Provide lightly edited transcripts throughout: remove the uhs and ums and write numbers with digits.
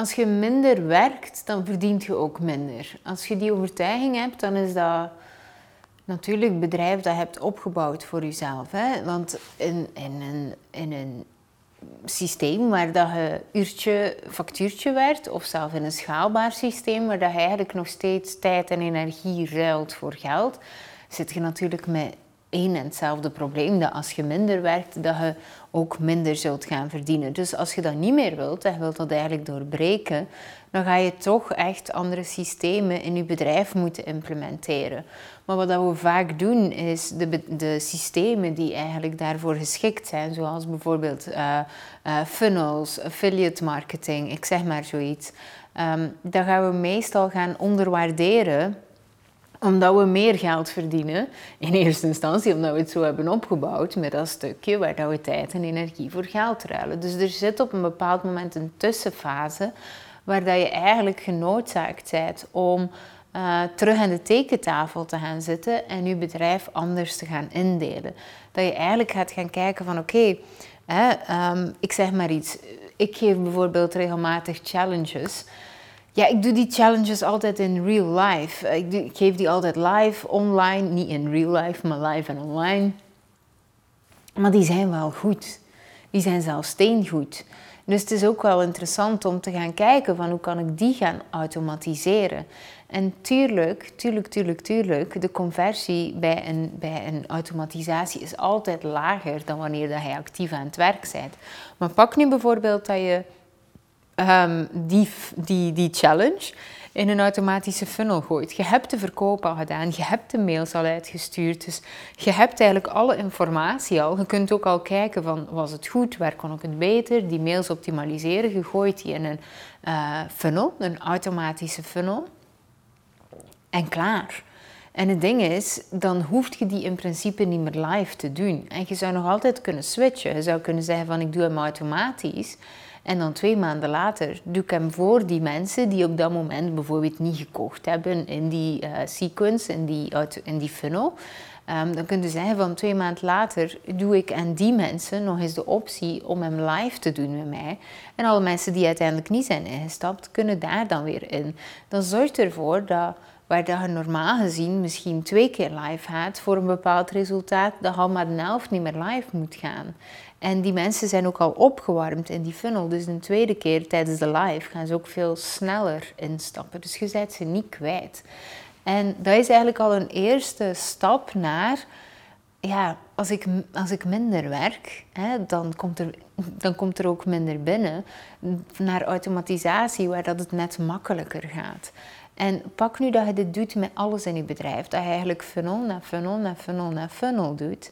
Als je minder werkt, dan verdient je ook minder. Als je die overtuiging hebt, dan is dat natuurlijk het bedrijf dat je hebt opgebouwd voor jezelf. Hè? Want in een systeem waar dat je uurtje factuurtje werd, of zelfs in een schaalbaar systeem waar dat je eigenlijk nog steeds tijd en energie ruilt voor geld, zit je natuurlijk met één en hetzelfde probleem, dat als je minder werkt, dat je ook minder zult gaan verdienen. Dus als je dat niet meer wilt, en je wilt dat eigenlijk doorbreken, dan ga je toch echt andere systemen in je bedrijf moeten implementeren. Maar wat we vaak doen, is de systemen die eigenlijk daarvoor geschikt zijn, zoals bijvoorbeeld funnels, affiliate marketing, ik zeg maar zoiets, dat gaan we meestal gaan onderwaarderen, omdat we meer geld verdienen, in eerste instantie omdat we het zo hebben opgebouwd met dat stukje waar we tijd en energie voor geld ruilen. Dus er zit op een bepaald moment een tussenfase waar dat je eigenlijk genoodzaakt bent om terug aan de tekentafel te gaan zitten en je bedrijf anders te gaan indelen. Dat je eigenlijk gaat gaan kijken van oké, ik zeg maar iets, ik geef bijvoorbeeld regelmatig challenges. Ja, ik doe die challenges altijd in real life. Ik geef die altijd live, online. Niet in real life, maar live en online. Maar die zijn wel goed. Die zijn zelfs steengoed. Dus het is ook wel interessant om te gaan kijken van hoe kan ik die gaan automatiseren. En tuurlijk, de conversie bij een automatisatie is altijd lager dan wanneer dat je actief aan het werk bent. Maar pak nu bijvoorbeeld dat je die challenge in een automatische funnel gooit. Je hebt de verkoop al gedaan, je hebt de mails al uitgestuurd, dus je hebt eigenlijk alle informatie al. Je kunt ook al kijken van, was het goed, waar kon ik het beter? Die mails optimaliseren, je gooit die in een funnel, een automatische funnel. En klaar. En het ding is, dan hoef je die in principe niet meer live te doen. En je zou nog altijd kunnen switchen. Je zou kunnen zeggen van, ik doe hem automatisch. En dan 2 maanden later doe ik hem voor die mensen die op dat moment bijvoorbeeld niet gekocht hebben in die sequence, in die funnel. Dan kun je zeggen van 2 maanden later doe ik aan die mensen nog eens de optie om hem live te doen met mij. En alle mensen die uiteindelijk niet zijn ingestapt, kunnen daar dan weer in. Dan zorgt ervoor dat waar dat je normaal gezien misschien 2 keer live gaat voor een bepaald resultaat, dat je al maar de helft niet meer live moet gaan. En die mensen zijn ook al opgewarmd in die funnel. Dus een tweede keer tijdens de live gaan ze ook veel sneller instappen. Dus je bent ze niet kwijt. En dat is eigenlijk al een eerste stap naar, ja, als ik minder werk, hè, dan komt er ook minder binnen. Naar automatisatie, waar dat het net makkelijker gaat. En pak nu dat je dit doet met alles in je bedrijf. Dat je eigenlijk funnel na funnel na funnel na funnel doet.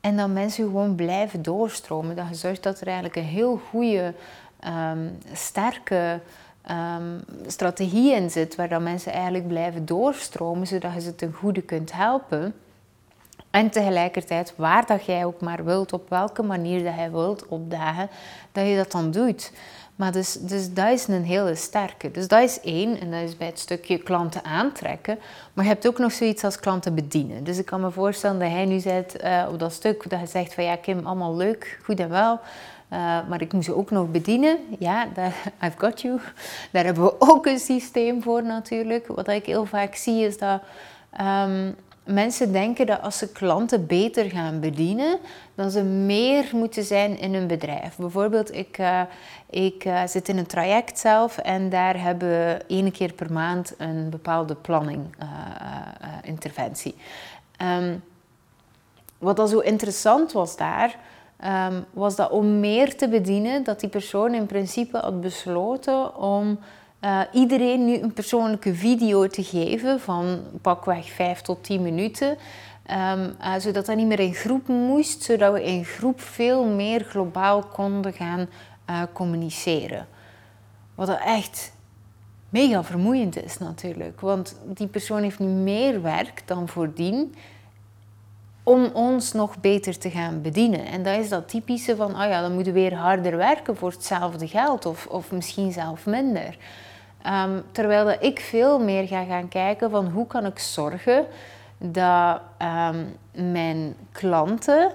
En dat mensen gewoon blijven doorstromen. Dat je zorgt dat er eigenlijk een heel goede, sterke strategie in zit. Waar dat mensen eigenlijk blijven doorstromen. Zodat je ze ten goede kunt helpen. En tegelijkertijd, waar dat jij ook maar wilt, op welke manier dat jij wilt opdagen, dat je dat dan doet. Maar dus dat is een hele sterke. Dus dat is 1, en dat is bij het stukje klanten aantrekken. Maar je hebt ook nog zoiets als klanten bedienen. Dus ik kan me voorstellen dat jij nu zit op dat stuk, dat je zegt van ja Kim, allemaal leuk, goed en wel. Maar ik moet ze ook nog bedienen. Ja, I've got you. Daar hebben we ook een systeem voor natuurlijk. Wat ik heel vaak zie is dat mensen denken dat als ze klanten beter gaan bedienen, dan ze meer moeten zijn in hun bedrijf. Bijvoorbeeld, ik zit in een traject zelf en daar hebben we 1 keer per maand een bepaalde planning-interventie. Wat al zo interessant was daar, was dat om meer te bedienen, dat die persoon in principe had besloten om iedereen nu een persoonlijke video te geven van pakweg 5 tot 10 minuten, zodat dat niet meer in groep moest, zodat we in groep veel meer globaal konden gaan communiceren. Wat echt mega vermoeiend is natuurlijk, want die persoon heeft nu meer werk dan voordien om ons nog beter te gaan bedienen. En dat is dat typische van, oh ja, dan moeten we weer harder werken voor hetzelfde geld of misschien zelf minder. Terwijl dat ik veel meer ga gaan kijken van hoe kan ik zorgen dat mijn klanten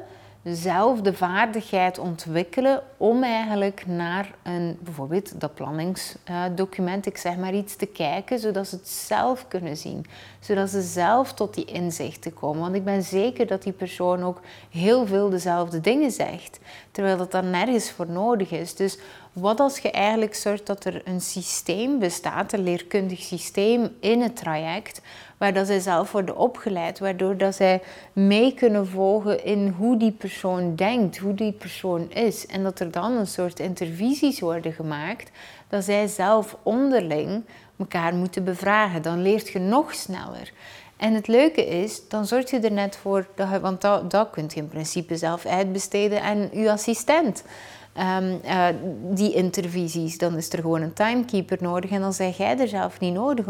zelf de vaardigheid ontwikkelen om eigenlijk naar een, bijvoorbeeld dat planningsdocument, ik zeg maar iets, te kijken, zodat ze het zelf kunnen zien. Zodat ze zelf tot die inzichten komen. Want ik ben zeker dat die persoon ook heel veel dezelfde dingen zegt, terwijl dat daar nergens voor nodig is. Dus wat als je eigenlijk zorgt dat er een systeem bestaat, een leerkundig systeem in het traject, waar dat zij zelf worden opgeleid, waardoor dat zij mee kunnen volgen in hoe die persoon denkt, hoe die persoon is. En dat er dan een soort intervisies worden gemaakt, dat zij zelf onderling elkaar moeten bevragen. Dan leert je nog sneller. En het leuke is, dan zorg je er net voor, want dat kunt je in principe zelf uitbesteden aan uw assistent. Die intervisies, dan is er gewoon een timekeeper nodig en dan zijn jij er zelf niet nodig,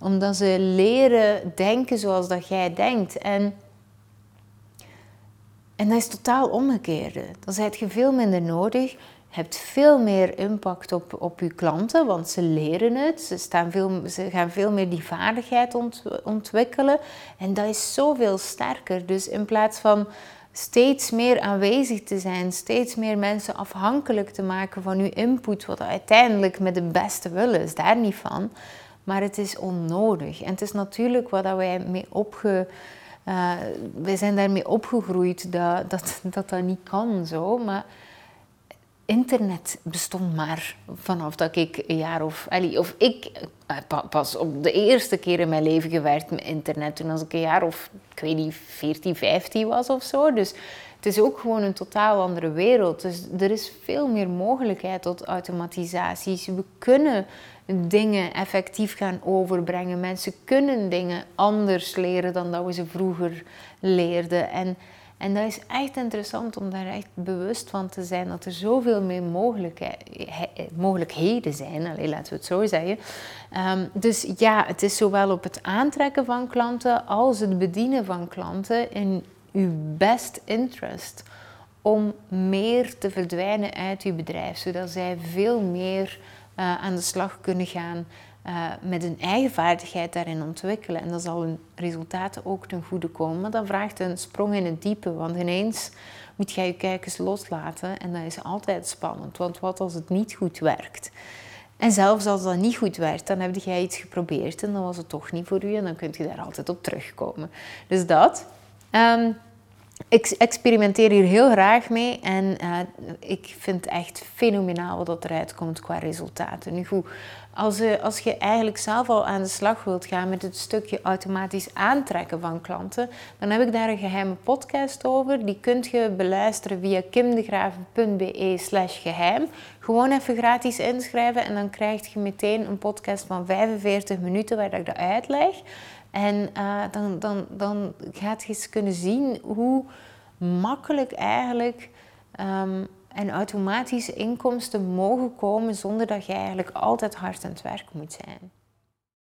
omdat ze leren denken zoals dat jij denkt. En dat is totaal omgekeerde. Dan heb je veel minder nodig, hebt veel meer impact op je klanten, want ze leren het, ze gaan veel meer die vaardigheid ontwikkelen en dat is zoveel sterker. Dus in plaats van steeds meer aanwezig te zijn, steeds meer mensen afhankelijk te maken van uw input, wat uiteindelijk met de beste willen is, daar niet van. Maar het is onnodig. En het is natuurlijk wat wij zijn daarmee opgegroeid dat niet kan zo, maar internet bestond maar vanaf dat ik een jaar pas op de eerste keer in mijn leven gewerkt met internet. Toen als ik een jaar of, ik weet niet, 14, 15 was of zo. Dus het is ook gewoon een totaal andere wereld. Dus er is veel meer mogelijkheid tot automatisaties. We kunnen dingen effectief gaan overbrengen. Mensen kunnen dingen anders leren dan dat we ze vroeger leerden. En dat is echt interessant om daar echt bewust van te zijn, dat er zoveel meer mogelijkheden zijn. Allee, laten we het zo zeggen. Dus ja, het is zowel op het aantrekken van klanten als het bedienen van klanten in uw best interest om meer te verdwijnen uit uw bedrijf, zodat zij veel meer aan de slag kunnen gaan met hun eigen vaardigheid daarin ontwikkelen. En dan zal hun resultaten ook ten goede komen. Maar dat vraagt een sprong in het diepe. Want ineens moet jij je kijkers loslaten. En dat is altijd spannend. Want wat als het niet goed werkt? En zelfs als dat niet goed werkt, dan heb jij iets geprobeerd. En dan was het toch niet voor u. En dan kun je daar altijd op terugkomen. Dus dat. Ik experimenteer hier heel graag mee en ik vind het echt fenomenaal wat eruit komt qua resultaten. Nu goed, als je eigenlijk zelf al aan de slag wilt gaan met het stukje automatisch aantrekken van klanten, dan heb ik daar een geheime podcast over. Die kun je beluisteren via kimdegraeve.be/geheim. Gewoon even gratis inschrijven en dan krijg je meteen een podcast van 45 minuten waar ik dat uitleg. En dan gaat je eens kunnen zien hoe makkelijk eigenlijk en automatisch inkomsten mogen komen zonder dat je eigenlijk altijd hard aan het werk moet zijn.